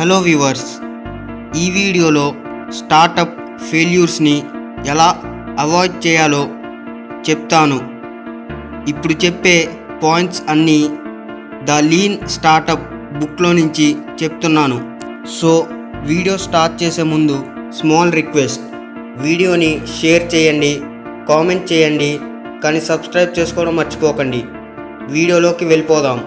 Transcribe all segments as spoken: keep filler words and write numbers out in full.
Hello viewers, ఈ వీడియోలో startup ఫెయిల్యూర్స్ని ఎలా అవాయిడ్ చేయాలో చెప్తాను. ఇప్పుడు చెప్పే పాయింట్స్ అన్నీ ద లీన్ స్టార్టప్ బుక్లో నుంచి చెప్తున్నాను. సో వీడియో స్టార్ట్ చేసే ముందు స్మాల్ రిక్వెస్ట్, వీడియోని షేర్ చేయండి, కామెంట్ చేయండి, కానీ సబ్స్క్రైబ్ చేసుకోవడం మర్చిపోకండి. వీడియోలోకి వెళ్ళిపోదాం.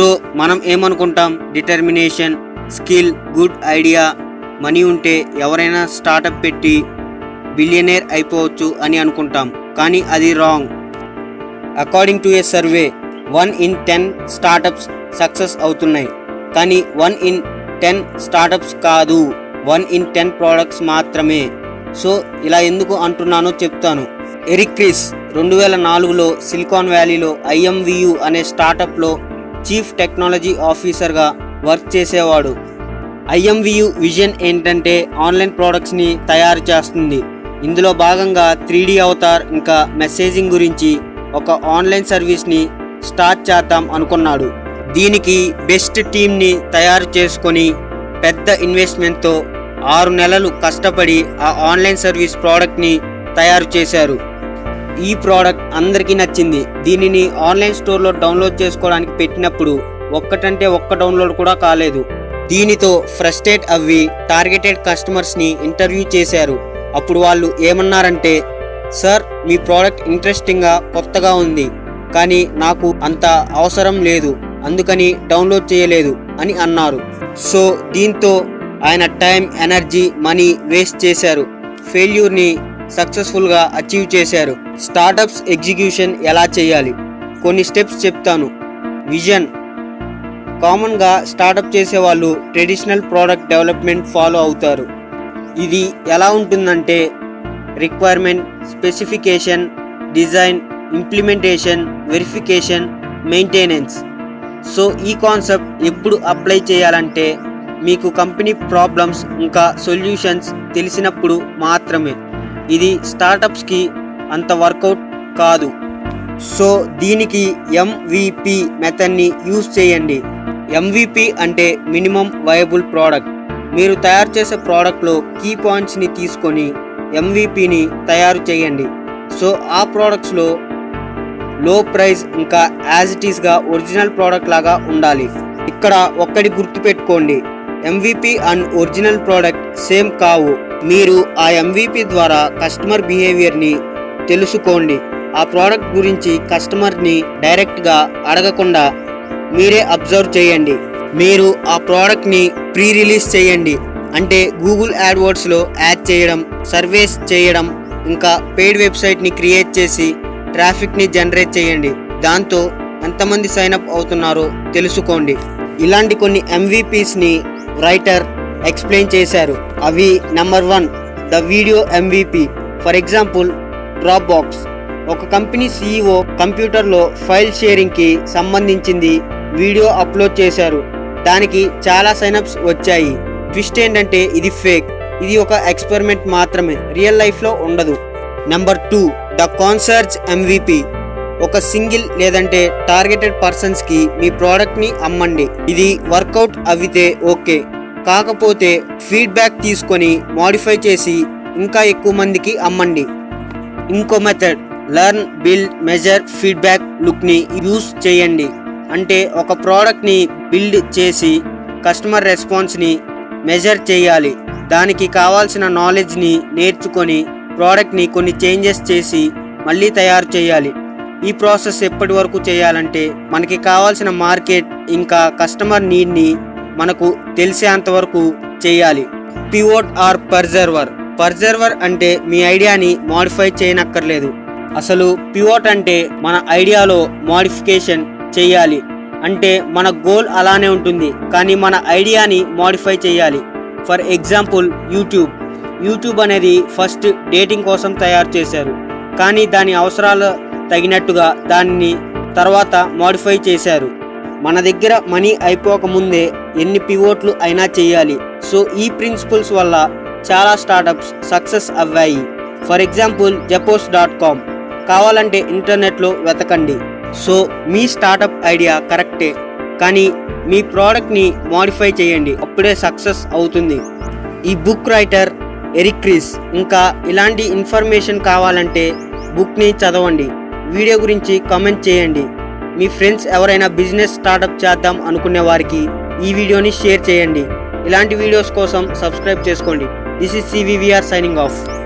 సో మనం ఏమనుకుంటాం, determination, skill, good idea, money ఉంటే ఎవరైనా స్టార్టప్ పెట్టి బిలియనీర్ అయిపోవచ్చు అని అనుకుంటాం. కానీ అది wrong. According to a survey, one in ten startups success అవుతున్నాయి. కానీ వన్ ఇన్ టెన్ స్టార్టప్స్ కాదు, వన్ ఇన్ టెన్ ప్రోడక్ట్స్ మాత్రమే. సో ఇలా ఎందుకు అంటున్నానో చెప్తాను. ఎరిక్ రీస్ రెండు వేల నాలుగులో సిలికాన్ వ్యాలీలో ఐఎంవియు అనే స్టార్టప్లో చీఫ్ టెక్నాలజీ ఆఫీసర్గా వర్క్ చేసేవాడు. ఐఎంవియు విజన్ ఏంటంటే ఆన్లైన్ ప్రోడక్ట్స్ని తయారు చేస్తుంది. ఇందులో భాగంగా త్రీ డి అవతార్ ఇంకా మెసేజింగ్ గురించి ఒక ఆన్లైన్ సర్వీస్ని స్టార్ట్ చేద్దాం అనుకున్నాడు. దీనికి బెస్ట్ టీమ్ని తయారు చేసుకొని పెద్ద ఇన్వెస్ట్మెంట్తో ఆరు నెలలు కష్టపడి ఆ ఆన్లైన్ సర్వీస్ ప్రోడక్ట్ని తయారు చేశారు. ఈ ప్రోడక్ట్ అందరికీ నచ్చింది. దీనిని ఆన్లైన్ స్టోర్లో డౌన్లోడ్ చేసుకోవడానికి పెట్టినప్పుడు ఒక్కటంటే ఒక్క డౌన్లోడ్ కూడా కాలేదు. దీనితో ఫ్రస్ట్రేట్ అవ్వి టార్గెటెడ్ కస్టమర్స్ని ఇంటర్వ్యూ చేశారు. అప్పుడు వాళ్ళు ఏమన్నారంటే, సార్ మీ ప్రోడక్ట్ ఇంట్రెస్టింగ్గా కొత్తగా ఉంది, కానీ నాకు అంత అవసరం లేదు, అందుకని డౌన్లోడ్ చేయలేదు అని అన్నారు. సో దీంతో ఆయన టైం, ఎనర్జీ, మనీ వేస్ట్ చేశారు. ఫెయిల్యూర్ని సక్సెస్ఫుల్గా అచీవ్ చేశారు. స్టార్టప్స్ ఎగ్జిక్యూషన్ ఎలా చేయాలి, కొన్ని స్టెప్స్ చెప్తాను. విజన్. కామన్గా స్టార్టప్ చేసేవాళ్ళు ట్రెడిషనల్ ప్రోడక్ట్ డెవలప్మెంట్ ఫాలో అవుతారు. ఇది ఎలా ఉంటుందంటే requirement, specification, design, implementation, verification, maintenance. So ఈ కాన్సెప్ట్ ఎప్పుడు అప్లై చేయాలంటే మీకు కంపెనీ ప్రాబ్లమ్స్ ఇంకా సొల్యూషన్స్ తెలిసినప్పుడు మాత్రమే. ఇది స్టార్టప్స్కి అంత వర్కౌట్ కాదు. సో దీనికి ఎంవిపి మెథడ్ని యూజ్ చేయండి. ఎంవిపి అంటే మినిమమ్ వయబుల్ ప్రోడక్ట్. మీరు తయారు చేసే ప్రోడక్ట్లో కీ పాయింట్స్ని తీసుకొని ఎంవిపిని తయారు చేయండి. సో ఆ ప్రోడక్ట్స్లో లో ప్రైస్ ఇంకా యాజ్ ఇట్ ఈస్గా ఒరిజినల్ ప్రోడక్ట్ లాగా ఉండాలి. ఇక్కడ ఒక్కటి గుర్తుపెట్టుకోండి, MVP and original product same కావు. మీరు ఆ ఎంవిపి ద్వారా కస్టమర్ బిహేవియర్ని తెలుసుకోండి. ఆ ప్రోడక్ట్ గురించి కస్టమర్ని డైరెక్ట్గా అడగకుండా మీరే అబ్జర్వ్ చేయండి. మీరు ఆ ప్రోడక్ట్ని ప్రీ రిలీజ్ చేయండి, అంటే గూగుల్ యాడ్వర్డ్స్లో యాడ్ చేయడం, సర్వేస్ చేయడం, ఇంకా పెయిడ్ వెబ్సైట్ని క్రియేట్ చేసి ట్రాఫిక్ని జనరేట్ చేయండి. దాంతో ఎంతమంది సైన్అప్ అవుతున్నారో తెలుసుకోండి. ఇలాంటి కొన్ని ఎంవిపిస్ని రైటర్ ఎక్స్ప్లెయిన్ చేశారు. అవి number one, the video MVP. For example, drop box. ఒక కంపెనీ సిఇఓ కంప్యూటర్లో ఫైల్ షేరింగ్కి సంబంధించింది వీడియో అప్లోడ్ చేశారు. దానికి చాలా సైనప్స్ వచ్చాయి. ట్విస్ట్ ఏంటంటే ఇది ఫేక్, ఇది ఒక ఎక్స్పెరిమెంట్ మాత్రమే, రియల్ లైఫ్లో ఉండదు. Number two, the concierge MVP. ఒక సింగిల్ లేదంటే టార్గెటెడ్ పర్సన్స్కి మీ ప్రోడక్ట్ని అమ్మండి. ఇది వర్కౌట్ అవితే ఓకే, కాకపోతే ఫీడ్బ్యాక్ తీసుకొని మోడిఫై చేసి ఇంకా ఎక్కువ మందికి అమ్మండి. ఇంకో method, learn, build, measure, feedback లుక్ని యూస్ చేయండి. అంటే ఒక ప్రోడక్ట్ని బిల్డ్ చేసి కస్టమర్ రెస్పాన్స్ని మెజర్ చేయాలి. దానికి కావాల్సిన నాలెడ్జ్ని నేర్చుకొని ప్రోడక్ట్ని కొన్ని చేంజెస్ చేసి మళ్ళీ తయారు చేయాలి. ఈ ప్రాసెస్ ఎప్పటి వరకు చేయాలంటే మనకి కావాల్సిన మార్కెట్ ఇంకా కస్టమర్ నీడ్ని మనకు తెలిసేంత వరకు చేయాలి. Pivot are పర్జర్వర్. పర్జర్వర్ అంటే మీ ఐడియాని మోడిఫై చేయనక్కర్లేదు. అసలు పివోట్ అంటే మన ఐడియాలో మోడిఫికేషన్ చేయాలి. అంటే మన గోల్ అలానే ఉంటుంది, కానీ మన ఐడియాని మోడిఫై చేయాలి. For example, YouTube. యూట్యూబ్ అనేది ఫస్ట్ డేటింగ్ కోసం తయారు చేశారు, కానీ దాని అవసరాలు తగినట్టుగా దాన్ని తర్వాత మోడిఫై చేశారు. మన దగ్గర మనీ అయిపోకముందే ఎన్ని పివోట్లు అయినా చేయాలి. సో ఈ ప్రిన్సిపల్స్ వల్ల చాలా స్టార్టప్స్ సక్సెస్ అవ్వాయి. For example Zappos dot com. కావాలంటే ఇంటర్నెట్లో వెతకండి. సో మీ స్టార్టప్ ఐడియా కరెక్టే, కానీ మీ ప్రోడక్ట్ని మోడిఫై చేయండి, అప్పుడే సక్సెస్ అవుతుంది. ఈ బుక్ రైటర్ ఎరిక్ రీస్. ఇంకా ఇలాంటి ఇన్ఫర్మేషన్ కావాలంటే బుక్ని చదవండి, వీడియో గురించి కామెంట్ చేయండి. మీ ఫ్రెండ్స్ ఎవరైనా బిజినెస్ స్టార్టప్ చేద్దాం అనుకునే వారికి ఈ వీడియోని షేర్ చేయండి. ఇలాంటి వీడియోస్ కోసం సబ్స్క్రైబ్ చేసుకోండి. This is CVVR signing of.